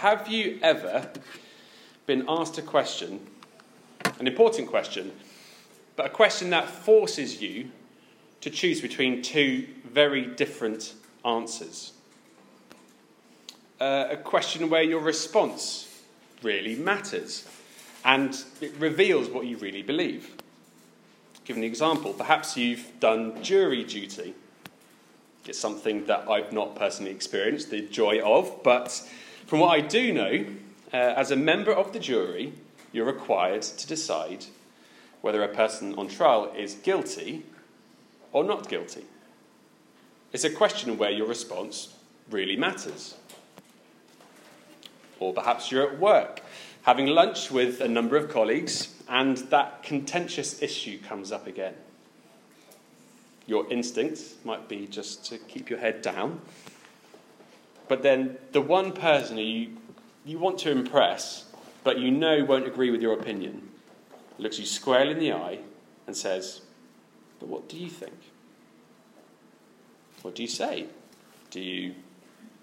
Have you ever been asked a question, an important question, but a question that forces you to choose between two very different answers? A question where your response really matters and it reveals what you really believe. Give an example. Perhaps you've done jury duty. It's something that I've not personally experienced the joy of, but from what I do know, as a member of the jury, you're required to decide whether a person on trial is guilty or not guilty. It's a question where your response really matters. Or perhaps you're at work, having lunch with a number of colleagues, and that contentious issue comes up again. Your instinct might be just to keep your head down. But then the one person you want to impress, but you know won't agree with your opinion, looks you squarely in the eye and says, "But what do you think? What do you say? Do you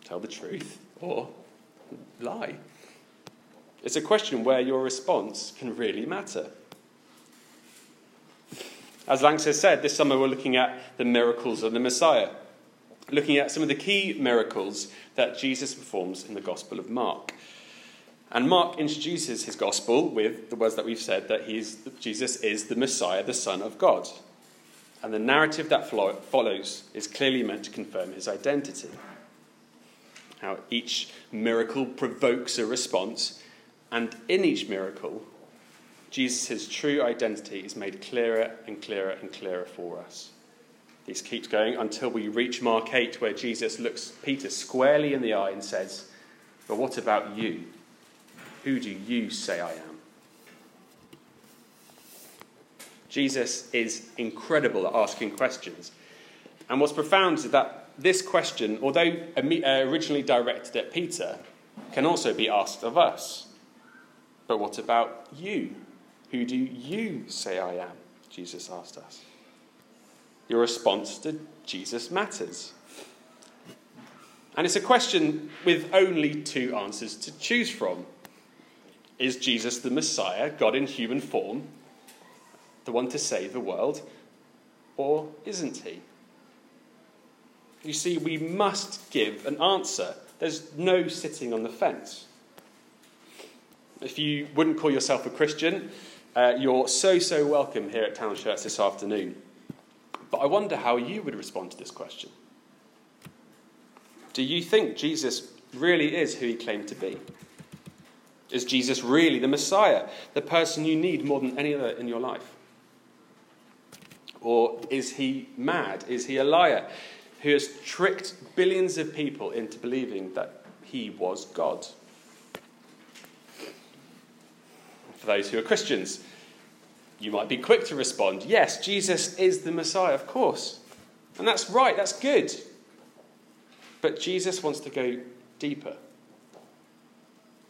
tell the truth or lie?" It's a question where your response can really matter. As Langs has said, this summer we're looking at the miracles of the Messiah, looking at some of the key miracles that Jesus performs in the Gospel of Mark. And Mark introduces his Gospel with the words that we've said, that Jesus is the Messiah, the Son of God. And the narrative that follows is clearly meant to confirm his identity. How each miracle provokes a response, and in each miracle, Jesus' true identity is made clearer and clearer and clearer for us. This keeps going until we reach Mark 8, where Jesus looks Peter squarely in the eye and says, "But what about you? Who do you say I am?" Jesus is incredible at asking questions. And what's profound is that this question, although originally directed at Peter, can also be asked of us. "But what about you? Who do you say I am?" Jesus asked us. Your response to Jesus matters. And it's a question with only two answers to choose from. Is Jesus the Messiah, God in human form, the one to save the world, or isn't he? You see, we must give an answer. There's no sitting on the fence. If you wouldn't call yourself a Christian, you're so welcome here at Town Shirts this afternoon. But I wonder how you would respond to this question. Do you think Jesus really is who he claimed to be? Is Jesus really the Messiah, the person you need more than any other in your life? Or is he mad? Is he a liar who has tricked billions of people into believing that he was God? For those who are Christians, you might be quick to respond, "Yes, Jesus is the Messiah, of course." And that's right, that's good. But Jesus wants to go deeper.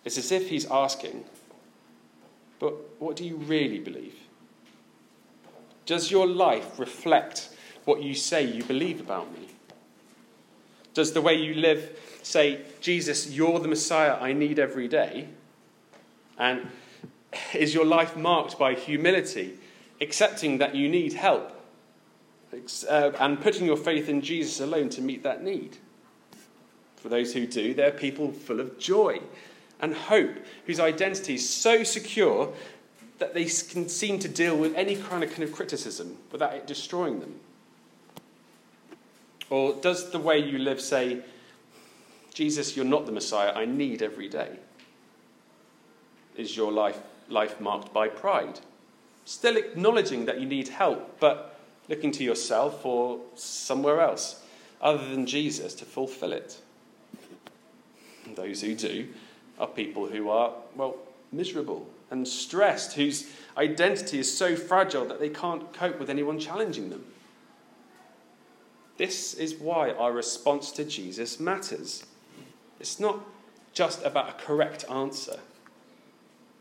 It's as if he's asking, "But what do you really believe? Does your life reflect what you say you believe about me? Does the way you live say, 'Jesus, you're the Messiah I need every day'? And is your life marked by humility, accepting that you need help, and putting your faith in Jesus alone to meet that need?" For those who do, they're people full of joy and hope, whose identity is so secure that they can seem to deal with any kind of criticism without it destroying them. Or does the way you live say, "Jesus, you're not the Messiah I need every day"? Is your life marked by pride, still acknowledging that you need help, but looking to yourself or somewhere else other than Jesus to fulfill it? And those who do are people who are, miserable and stressed, whose identity is so fragile that they can't cope with anyone challenging them. This is why our response to Jesus matters. It's not just about a correct answer,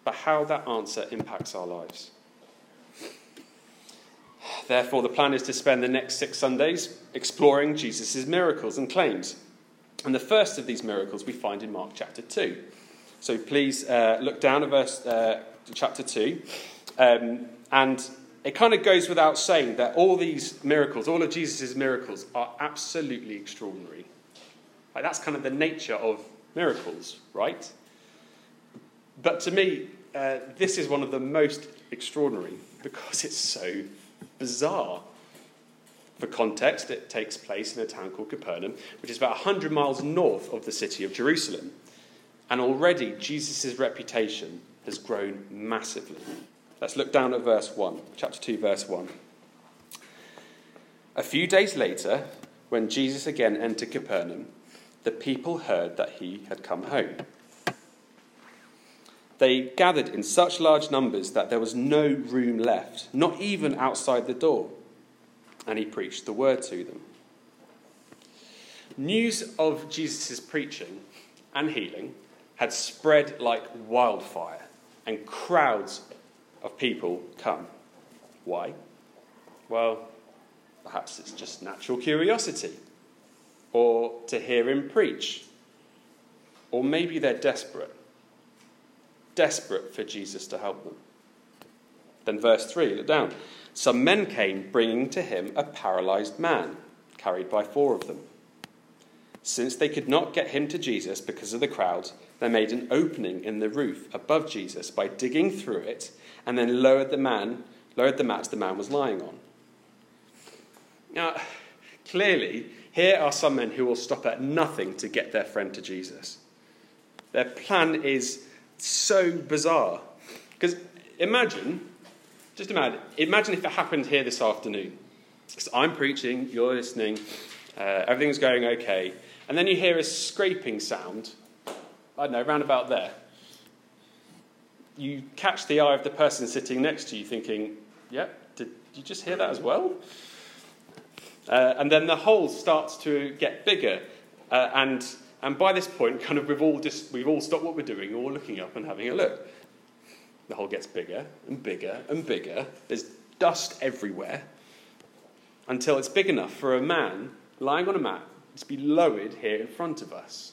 but how that answer impacts our lives. Therefore, the plan is to spend the next 6 Sundays exploring Jesus' miracles and claims. And the first of these miracles we find in Mark chapter 2. So please look down at verse chapter 2. And it kind of goes without saying that all these miracles, all of Jesus' miracles, are absolutely extraordinary. Like, that's kind of the nature of miracles, right? But to me, this is one of the most extraordinary because it's so bizarre. For context, it takes place in a town called Capernaum, which is about 100 miles north of the city of Jerusalem. And already, Jesus' reputation has grown massively. Let's look down at verse 1, chapter 2, verse 1. A few days later, when Jesus again entered Capernaum, the people heard that he had come home. They gathered in such large numbers that there was no room left, not even outside the door. And he preached the word to them. News of Jesus' preaching and healing had spread like wildfire, and crowds of people come. Why? Well, perhaps it's just natural curiosity, or to hear him preach, or maybe they're desperate for Jesus to help them. Then verse 3, look down. Some men came bringing to him a paralyzed man, carried by 4 of them. Since they could not get him to Jesus because of the crowd, they made an opening in the roof above Jesus by digging through it and then lowered the mat the man was lying on. Now, clearly, here are some men who will stop at nothing to get their friend to Jesus. Their plan is so bizarre. Because imagine if it happened here this afternoon. So I'm preaching, you're listening, everything's going okay, and then you hear a scraping sound, I don't know, round about there. You catch the eye of the person sitting next to you thinking, yep, did you just hear that as well? And then the hole starts to get bigger, and by this point, kind of we've all stopped what we're doing, all looking up and having a look. The hole gets bigger and bigger and bigger. There's dust everywhere until it's big enough for a man lying on a mat to be lowered here in front of us.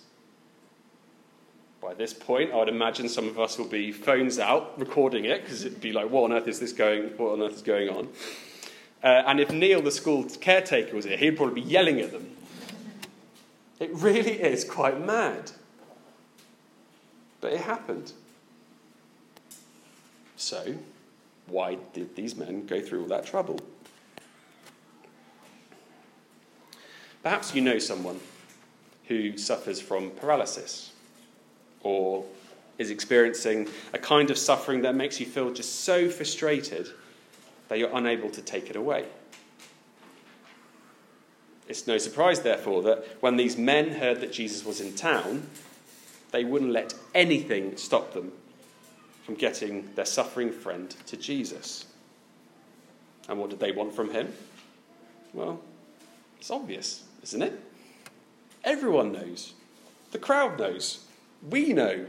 By this point, I would imagine some of us will be phones out recording it because it'd be like, what on earth is going on? And if Neil, the school caretaker, was here, he'd probably be yelling at them. It really is quite mad. But it happened. So, why did these men go through all that trouble? Perhaps you know someone who suffers from paralysis or is experiencing a kind of suffering that makes you feel just so frustrated that you're unable to take it away. It's no surprise, therefore, that when these men heard that Jesus was in town, they wouldn't let anything stop them from getting their suffering friend to Jesus. And what did they want from him? Well, it's obvious, isn't it? Everyone knows. The crowd knows. We know.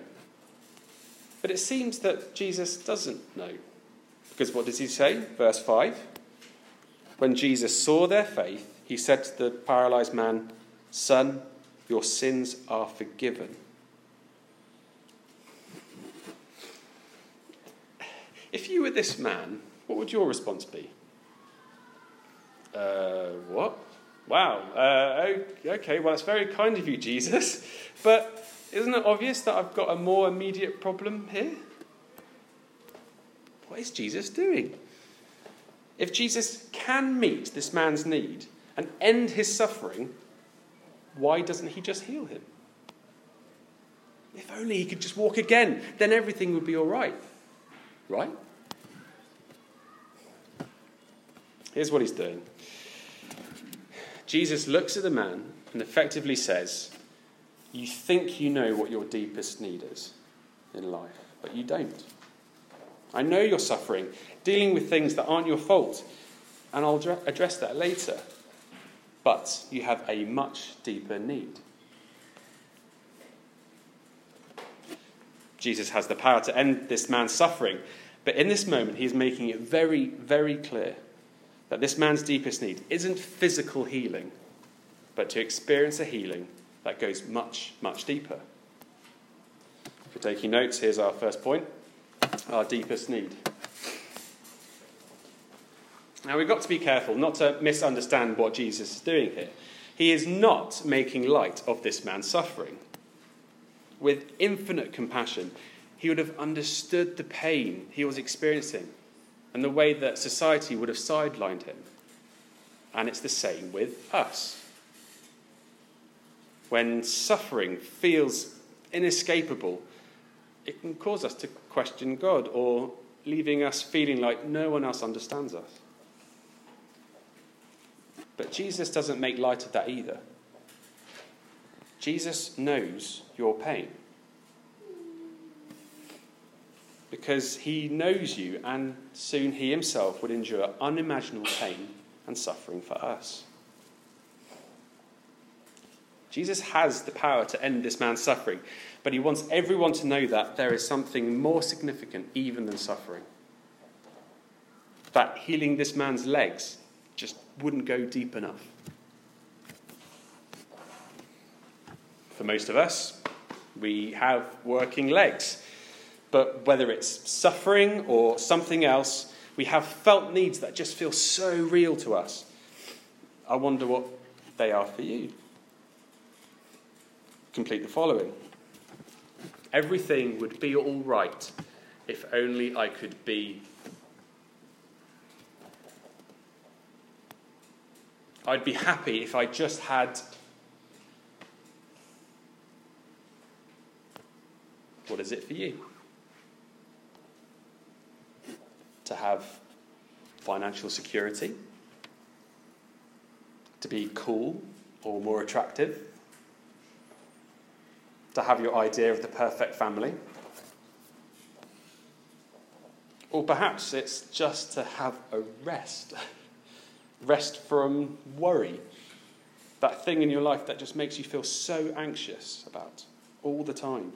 But it seems that Jesus doesn't know. Because what does he say? Verse 5. When Jesus saw their faith, he said to the paralyzed man, "Son, your sins are forgiven." If you were this man, what would your response be? What? Wow, okay, well, that's very kind of you, Jesus. But isn't it obvious that I've got a more immediate problem here? What is Jesus doing? If Jesus can meet this man's need and end his suffering, why doesn't he just heal him? If only he could just walk again, then everything would be all right. Right? Here's what he's doing. Jesus looks at the man and effectively says, "You think you know what your deepest need is in life, but you don't. I know you're suffering, dealing with things that aren't your fault, and I'll address that later. But you have a much deeper need." Jesus has the power to end this man's suffering, but in this moment he's making it very, very clear that this man's deepest need isn't physical healing, but to experience a healing that goes much, much deeper. If you're taking notes, here's our first point, our deepest need. Now, we've got to be careful not to misunderstand what Jesus is doing here. He is not making light of this man's suffering. With infinite compassion, he would have understood the pain he was experiencing and the way that society would have sidelined him. And it's the same with us. When suffering feels inescapable, it can cause us to question God or leaving us feeling like no one else understands us. But Jesus doesn't make light of that either. Jesus knows your pain. Because he knows you, and soon he himself would endure unimaginable pain and suffering for us. Jesus has the power to end this man's suffering, but he wants everyone to know that there is something more significant even than suffering. That healing this man's legs just wouldn't go deep enough. For most of us, we have working legs, but whether it's suffering or something else, we have felt needs that just feel so real to us. I wonder what they are for you. Complete the following. Everything would be all right if only I could be. I'd be happy if I just had. What is it for you? To have financial security? To be cool or more attractive? To have your idea of the perfect family? Or perhaps it's just to have a rest. Rest from worry. That thing in your life that just makes you feel so anxious about all the time.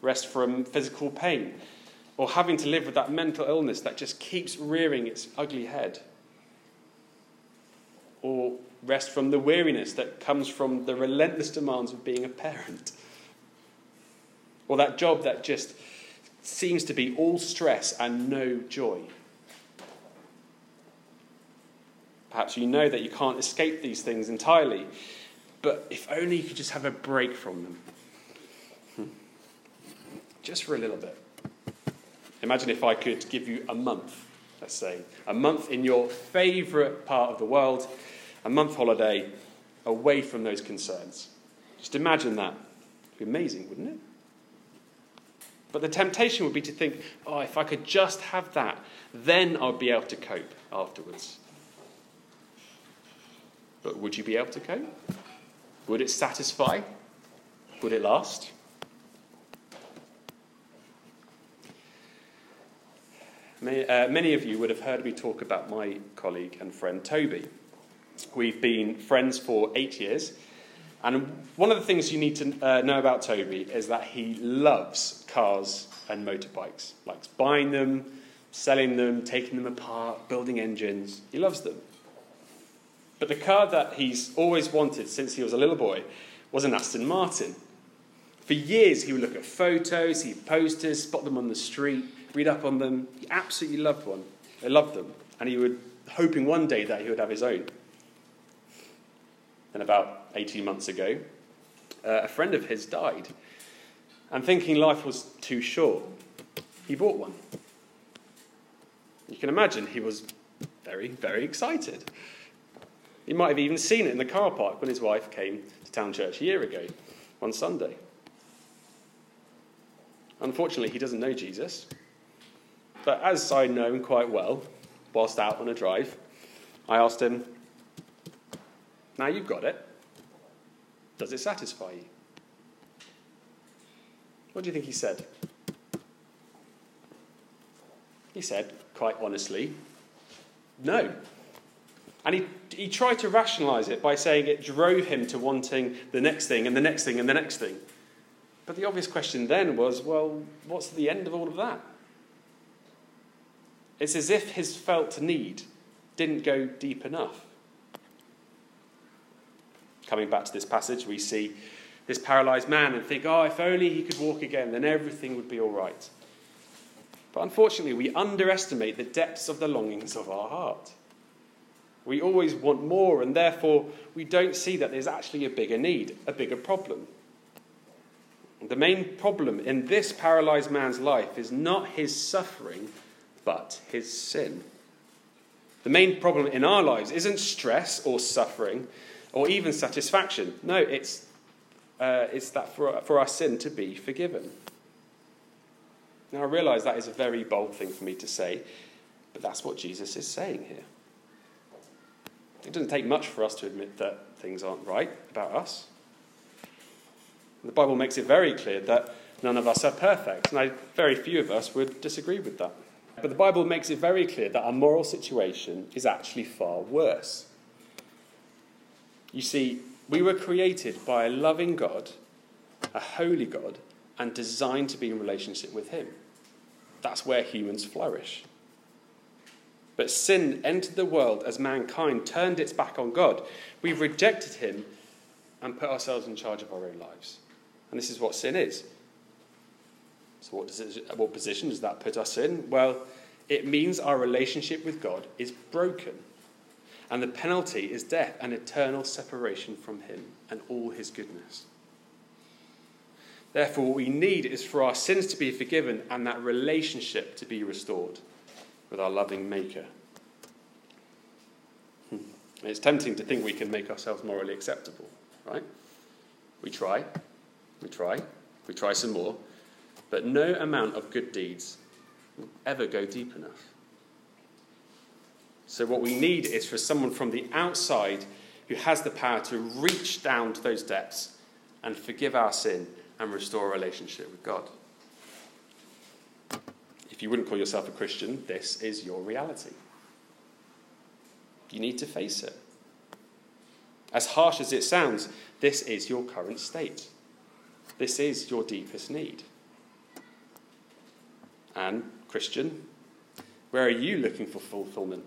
Rest from physical pain. Or having to live with that mental illness that just keeps rearing its ugly head. Or rest from the weariness that comes from the relentless demands of being a parent. Or that job that just seems to be all stress and no joy. Perhaps you know that you can't escape these things entirely, but if only you could just have a break from them. Just for a little bit. Imagine if I could give you a month, let's say. A month in your favourite part of the world. A month holiday away from those concerns. Just imagine that. It would be amazing, wouldn't it? But the temptation would be to think, oh, if I could just have that, then I'll be able to cope afterwards. But would you be able to cope? Would it satisfy? Would it last? Many of you would have heard me talk about my colleague and friend Toby. We've been friends for 8 years, and one of the things you need to know about Toby is that he loves cars and motorbikes. Likes buying them, selling them, taking them apart, building engines. He loves them. But the car that he's always wanted since he was a little boy was an Aston Martin. For years he would look at photos, he'd posters, spot them on the street, read up on them. He absolutely loved them, and he was hoping one day that he would have his own. Then about 18 months ago, a friend of his died, and thinking life was too short, he bought one. You can imagine he was very, very excited. He might have even seen it in the car park when his wife came to Town Church a year ago, one Sunday. Unfortunately, he doesn't know Jesus. But as I know him quite well, whilst out on a drive, I asked him, now you've got it, does it satisfy you? What do you think he said? He said, quite honestly, no. And he tried to rationalise it by saying it drove him to wanting the next thing and the next thing and the next thing. But the obvious question then was, well, what's the end of all of that? It's as if his felt need didn't go deep enough. Coming back to this passage, we see this paralysed man and think, oh, if only he could walk again, then everything would be all right. But unfortunately, we underestimate the depths of the longings of our heart. We always want more, and therefore we don't see that there's actually a bigger need, a bigger problem. The main problem in this paralysed man's life is not his suffering, but his sin. The main problem in our lives isn't stress or suffering or even satisfaction. No, it's that for our sin to be forgiven. Now, I realise that is a very bold thing for me to say, but that's what Jesus is saying here. It doesn't take much for us to admit that things aren't right about us. The Bible makes it very clear that none of us are perfect, and very few of us would disagree with that. But the Bible makes it very clear that our moral situation is actually far worse. You see, we were created by a loving God, a holy God, and designed to be in relationship with him. That's where humans flourish. But sin entered the world as mankind turned its back on God. We rejected him and put ourselves in charge of our own lives. And this is what sin is. So what position does that put us in? Well, it means our relationship with God is broken. And the penalty is death and eternal separation from him and all his goodness. Therefore, what we need is for our sins to be forgiven and that relationship to be restored with our loving Maker. It's tempting to think we can make ourselves morally acceptable, right? We try some more, but no amount of good deeds will ever go deep enough. So what we need is for someone from the outside who has the power to reach down to those depths and forgive our sin and restore a relationship with God. If you wouldn't call yourself a Christian, this is your reality. You need to face it. As harsh as it sounds, this is your current state. This is your deepest need. And, Christian, where are you looking for fulfillment?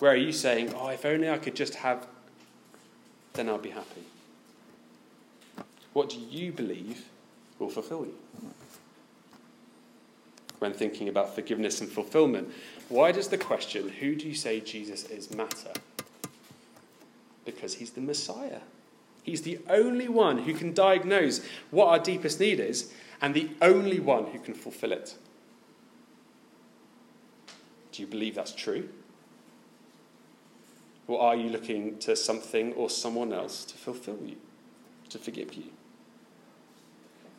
Where are you saying, oh, if only I could just have, then I'll be happy? What do you believe will fulfill you? When thinking about forgiveness and fulfillment, why does the question, who do you say Jesus is, matter? Because he's the Messiah. He's the only one who can diagnose what our deepest need is, and the only one who can fulfill it. Do you believe that's true? Or are you looking to something or someone else to fulfill you, to forgive you?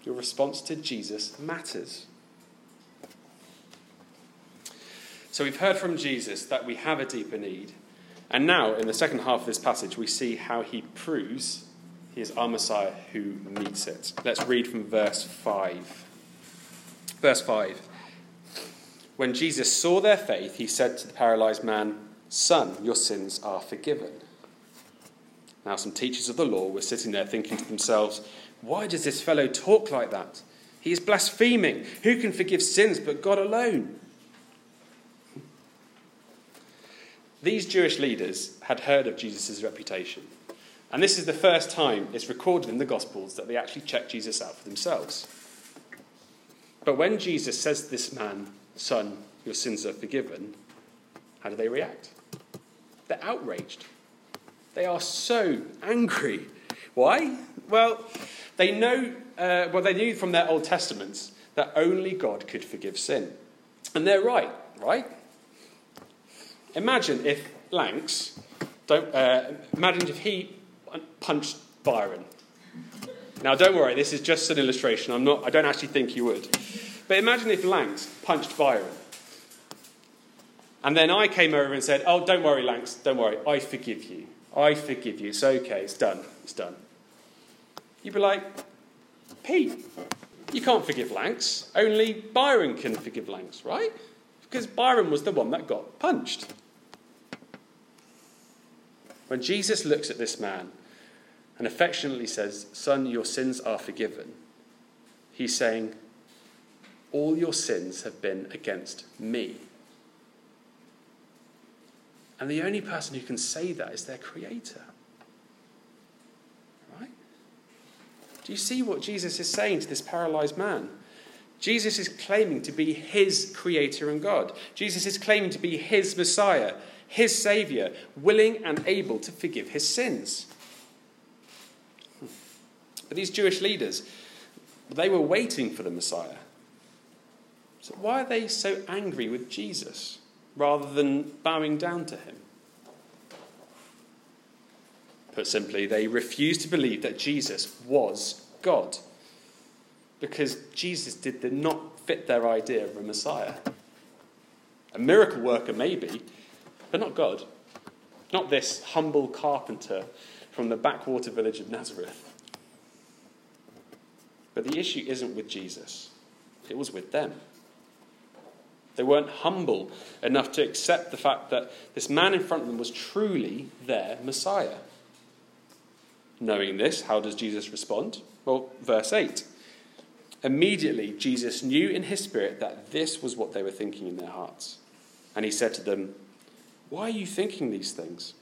Your response to Jesus matters. So we've heard from Jesus that we have a deeper need. And now, in the second half of this passage, we see how he proves he is our Messiah who meets it. Let's read from verse 5. Verse 5. When Jesus saw their faith, he said to the paralysed man, "Son, your sins are forgiven." Now some teachers of the law were sitting there thinking to themselves, "Why does this fellow talk like that? He is blaspheming. Who can forgive sins but God alone?" These Jewish leaders had heard of Jesus' reputation. And this is the first time it's recorded in the Gospels that they actually checked Jesus out for themselves. But when Jesus says to this man, "Son, your sins are forgiven," how do they react? They're outraged. They are so angry. Why? Well, they knew from their Old Testaments that only God could forgive sin. And they're right, right? Imagine if he punched Byron. Now, don't worry, this is just an illustration. I don't actually think he would. But imagine if Lanx punched Byron. And then I came over and said, "Oh, don't worry, Lanx, don't worry. I forgive you. I forgive you. It's okay. It's done. It's done." You'd be like, "Pete, you can't forgive Lanx. Only Byron can forgive Lanx, right? Because Byron was the one that got punched." When Jesus looks at this man and affectionately says, "Son, your sins are forgiven," he's saying, "All your sins have been against me." And the only person who can say that is their Creator. Right? Do you see what Jesus is saying to this paralyzed man? Jesus is claiming to be his creator and God. Jesus is claiming to be his Messiah, his Savior, willing and able to forgive his sins. But these Jewish leaders, they were waiting for the Messiah. So why are they so angry with Jesus rather than bowing down to him? Put simply, they refused to believe that Jesus was God, because Jesus did not fit their idea of a Messiah. A miracle worker maybe, but not God. Not this humble carpenter from the backwater village of Nazareth. But the issue isn't with Jesus. It was with them. They weren't humble enough to accept the fact that this man in front of them was truly their Messiah. Knowing this, how does Jesus respond? Well, verse 8. Immediately, Jesus knew in his spirit that this was what they were thinking in their hearts. And he said to them, "Why are you thinking these things?"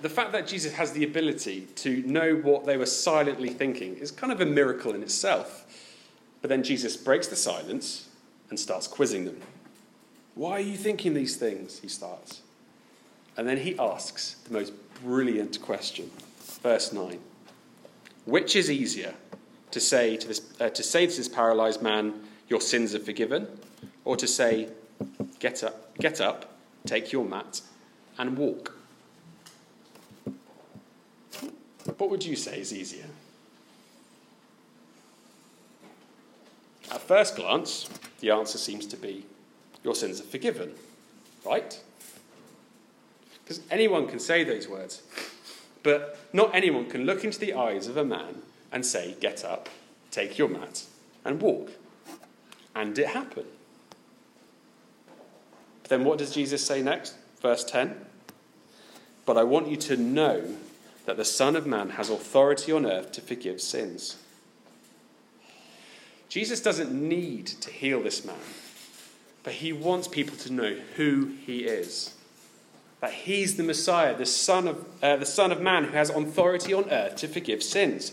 The fact that Jesus has the ability to know what they were silently thinking is kind of a miracle in itself. But then Jesus breaks the silence and starts quizzing them. "Why are you thinking these things?" he starts. And then he asks the most brilliant question. Verse 9. Which is easier? To say to this paralyzed man, "Your sins are forgiven," or to say, get up, take your mat, and walk. What would you say is easier? At first glance, the answer seems to be, "Your sins are forgiven," right? Because anyone can say those words, but not anyone can look into the eyes of a man and say, "Get up, take your mat, and walk." And it happened. But then what does Jesus say next? Verse 10. "But I want you to know that the Son of Man has authority on earth to forgive sins." Jesus doesn't need to heal this man, but he wants people to know who he is. That he's the Messiah, the Son of Man who has authority on earth to forgive sins.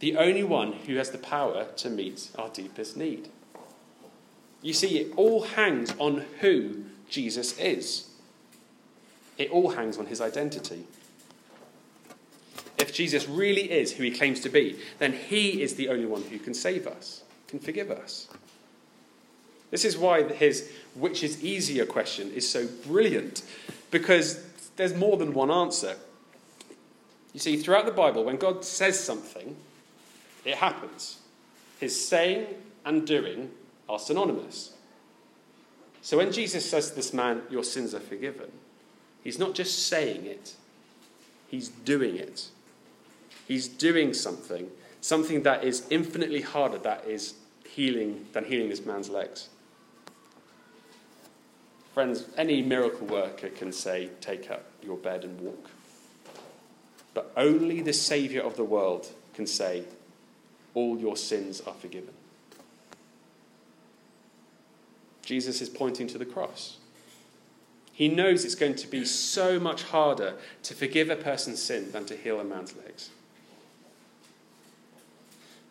The only one who has the power to meet our deepest need. You see, it all hangs on who Jesus is. It all hangs on his identity. If Jesus really is who he claims to be, then he is the only one who can save us, can forgive us. This is why his "which is easier" question is so brilliant, because there's more than one answer. You see, throughout the Bible, when God says something, it happens. His saying and doing are synonymous. So when Jesus says to this man, "Your sins are forgiven," he's not just saying it, he's doing it. He's doing something that is infinitely harder, that is healing this man's legs. Friends, any miracle worker can say, "Take up your bed and walk." But only the Saviour of the world can say, "All your sins are forgiven." Jesus is pointing to the cross. He knows it's going to be so much harder to forgive a person's sin than to heal a man's legs.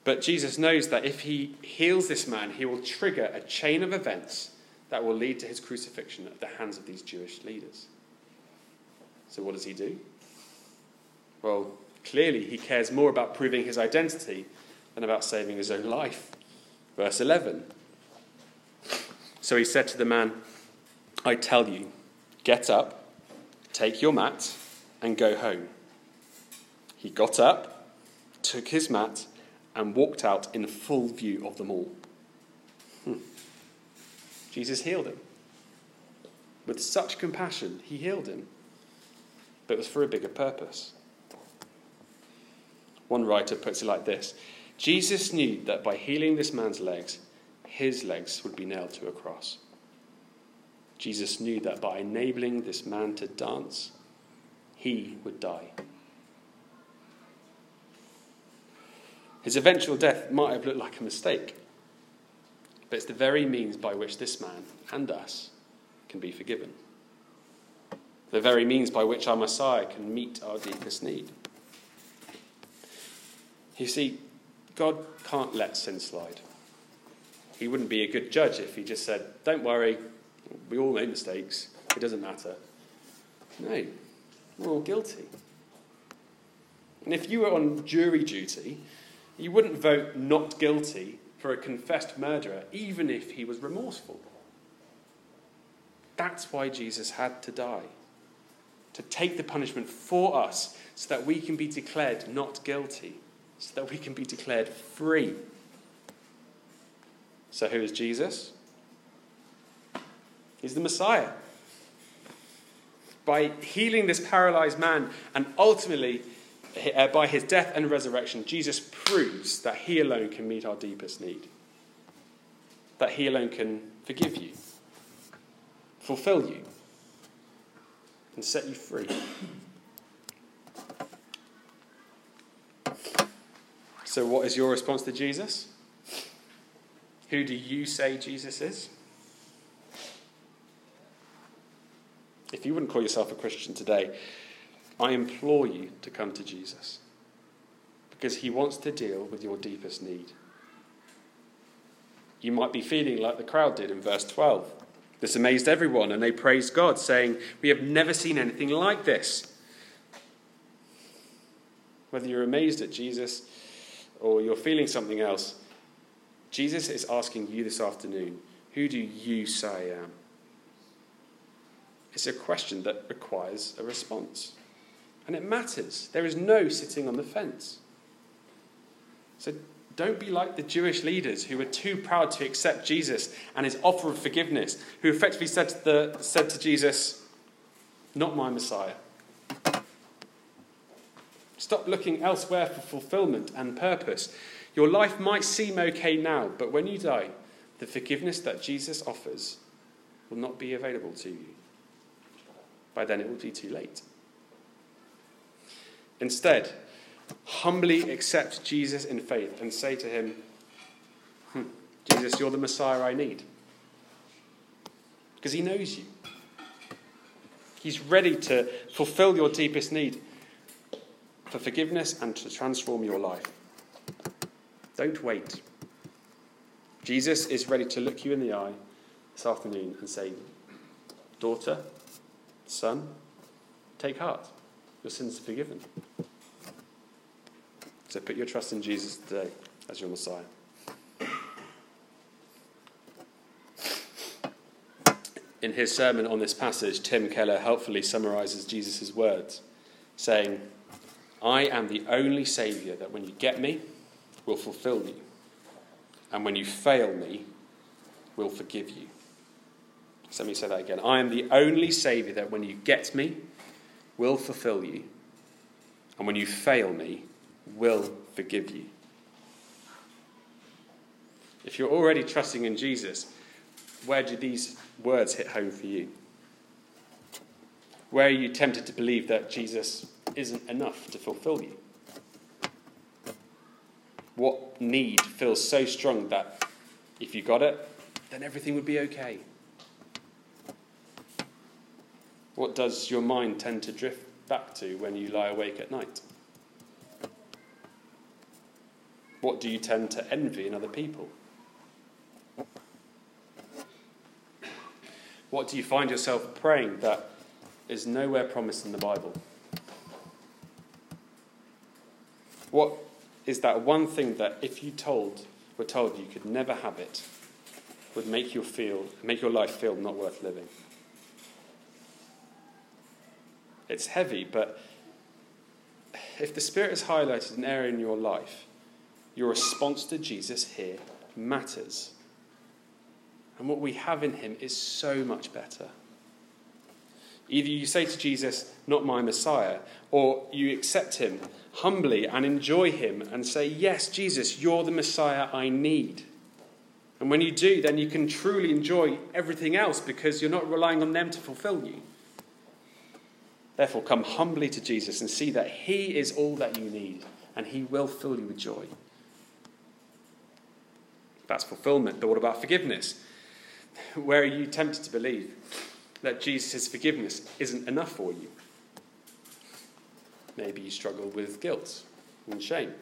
But Jesus knows that if he heals this man, he will trigger a chain of events that will lead to his crucifixion at the hands of these Jewish leaders. So what does he do? Well, clearly he cares more about proving his identity than about saving his own life. Verse 11. So he said to the man, "I tell you, get up, take your mat, and go home." He got up, took his mat, and walked out in full view of them all. Jesus healed him. With such compassion, he healed him. But it was for a bigger purpose. One writer puts it like this: Jesus knew that by healing this man's legs, his legs would be nailed to a cross. Jesus knew that by enabling this man to dance, he would die. His eventual death might have looked like a mistake, but it's the very means by which this man and us can be forgiven. The very means by which our Messiah can meet our deepest need. You see, God can't let sin slide. He wouldn't be a good judge if he just said, don't worry, we all make mistakes, it doesn't matter. No, we're all guilty. And if you were on jury duty, you wouldn't vote not guilty for a confessed murderer, even if he was remorseful. That's why Jesus had to die, to take the punishment for us so that we can be declared not guilty, so that we can be declared free. So who is Jesus? He's the Messiah. By healing this paralyzed man and ultimately by his death and resurrection, Jesus proves that he alone can meet our deepest need, that he alone can forgive you, fulfill you, and set you free. So what is your response to Jesus? Who do you say Jesus is? If you wouldn't call yourself a Christian today, I implore you to come to Jesus, because he wants to deal with your deepest need. You might be feeling like the crowd did in verse 12. This amazed everyone, and they praised God, saying, "We have never seen anything like this." Whether you're amazed at Jesus or you're feeling something else, Jesus is asking you this afternoon, who do you say I am? It's a question that requires a response. And it matters. There is no sitting on the fence. So don't be like the Jewish leaders who were too proud to accept Jesus and his offer of forgiveness, who effectively said to Jesus, "Not my Messiah." Stop looking elsewhere for fulfillment and purpose. Your life might seem okay now, but when you die, the forgiveness that Jesus offers will not be available to you. By then it will be too late. Instead, humbly accept Jesus in faith and say to him, "Jesus, you're the Messiah I need." Because he knows you. He's ready to fulfill your deepest need for forgiveness and to transform your life. Don't wait. Jesus is ready to look you in the eye this afternoon and say, "Daughter, son, take heart. Your sins are forgiven." So put your trust in Jesus today as your Messiah. In his sermon on this passage, Tim Keller helpfully summarises Jesus' words, saying, "I am the only saviour that when you get me, will fulfil you, and when you fail me, will forgive you." So let me say that again. I am the only saviour that when you get me, will fulfill you, and when you fail me, will forgive you. If you're already trusting in Jesus, where do these words hit home for you? Where are you tempted to believe that Jesus isn't enough to fulfill you? What need feels so strong that if you got it, then everything would be okay? What does your mind tend to drift back to when you lie awake at night? What do you tend to envy in other people? What do you find yourself praying that is nowhere promised in the Bible? What is that one thing that if you were told you could never have it, would make your life feel not worth living? It's heavy, but if the Spirit has highlighted an area in your life, your response to Jesus here matters. And what we have in him is so much better. Either you say to Jesus, "Not my Messiah," or you accept him humbly and enjoy him and say, "Yes, Jesus, you're the Messiah I need." And when you do, then you can truly enjoy everything else because you're not relying on them to fulfill you. Therefore, come humbly to Jesus and see that he is all that you need, and he will fill you with joy. That's fulfillment. But what about forgiveness? Where are you tempted to believe that Jesus' forgiveness isn't enough for you? Maybe you struggle with guilt and shame.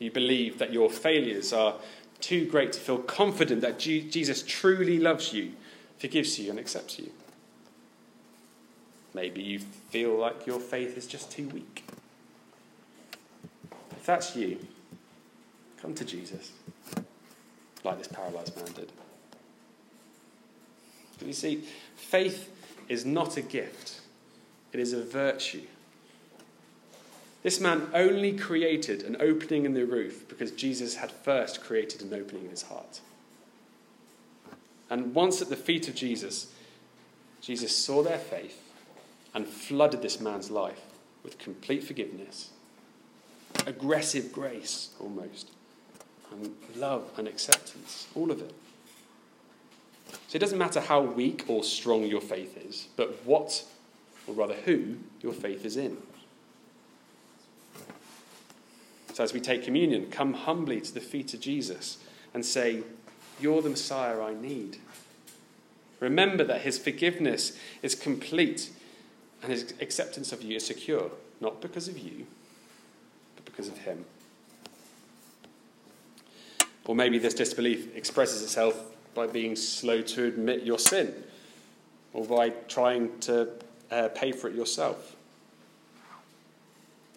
you believe that your failures are too great to feel confident that Jesus truly loves you, forgives you, and accepts you. Maybe you feel like your faith is just too weak. If that's you, come to Jesus, like this paralyzed man did. But you see, faith is not a gift, it is a virtue. This man only created an opening in the roof because Jesus had first created an opening in his heart. And once at the feet of Jesus, Jesus saw their faith and flooded this man's life with complete forgiveness, aggressive grace almost, and love and acceptance, all of it. So it doesn't matter how weak or strong your faith is, but what, or rather who, your faith is in. So as we take communion, come humbly to the feet of Jesus and say, "You're the Messiah I need." Remember that his forgiveness is complete and his acceptance of you is secure, not because of you, but because of him. Or maybe this disbelief expresses itself by being slow to admit your sin, or by trying to pay for it yourself.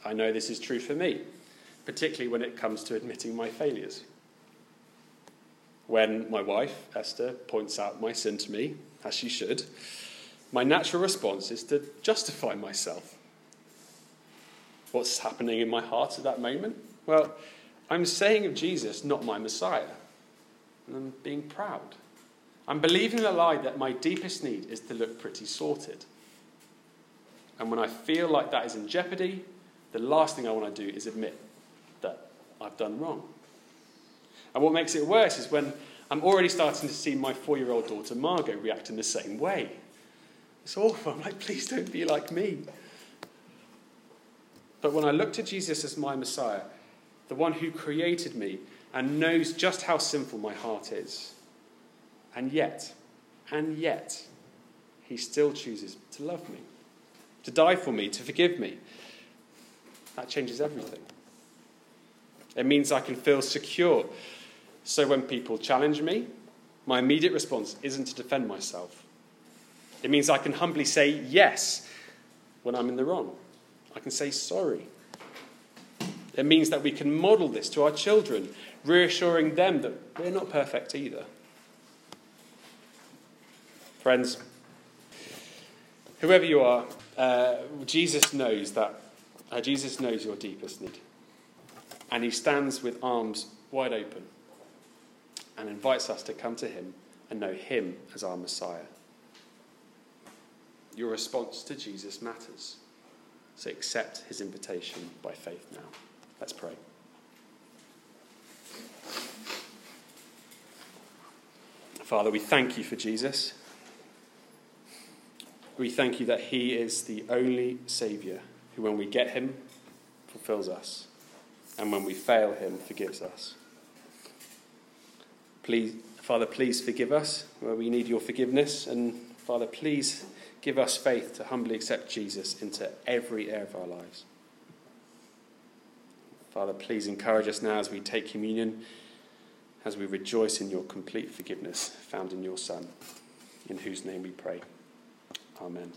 I know this is true for me, particularly when it comes to admitting my failures. When my wife, Esther, points out my sin to me, as she should, my natural response is to justify myself. What's happening in my heart at that moment? Well, I'm saying of Jesus, not my Messiah. And I'm being proud. I'm believing the lie that my deepest need is to look pretty sorted. And when I feel like that is in jeopardy, the last thing I want to do is admit that I've done wrong. And what makes it worse is when I'm already starting to see my 4-year-old daughter Margot react in the same way. It's awful. I'm like, please don't be like me. But when I look to Jesus as my Messiah, the one who created me and knows just how sinful my heart is, and yet, he still chooses to love me, to die for me, to forgive me. That changes everything. It means I can feel secure. So when people challenge me, my immediate response isn't to defend myself. It means I can humbly say yes when I'm in the wrong. I can say sorry. It means that we can model this to our children, reassuring them that we're not perfect either. Friends, whoever you are, Jesus knows your deepest need. And he stands with arms wide open and invites us to come to him and know him as our Messiah. Your response to Jesus matters. So accept his invitation by faith now. Let's pray. Father, we thank you for Jesus. We thank you that he is the only Saviour who, when we get him, fulfills us. And when we fail him, forgives us. Please, Father, please forgive us where we need your forgiveness. And Father, please give us faith to humbly accept Jesus into every area of our lives. Father, please encourage us now as we take communion, as we rejoice in your complete forgiveness found in your Son, in whose name we pray. Amen.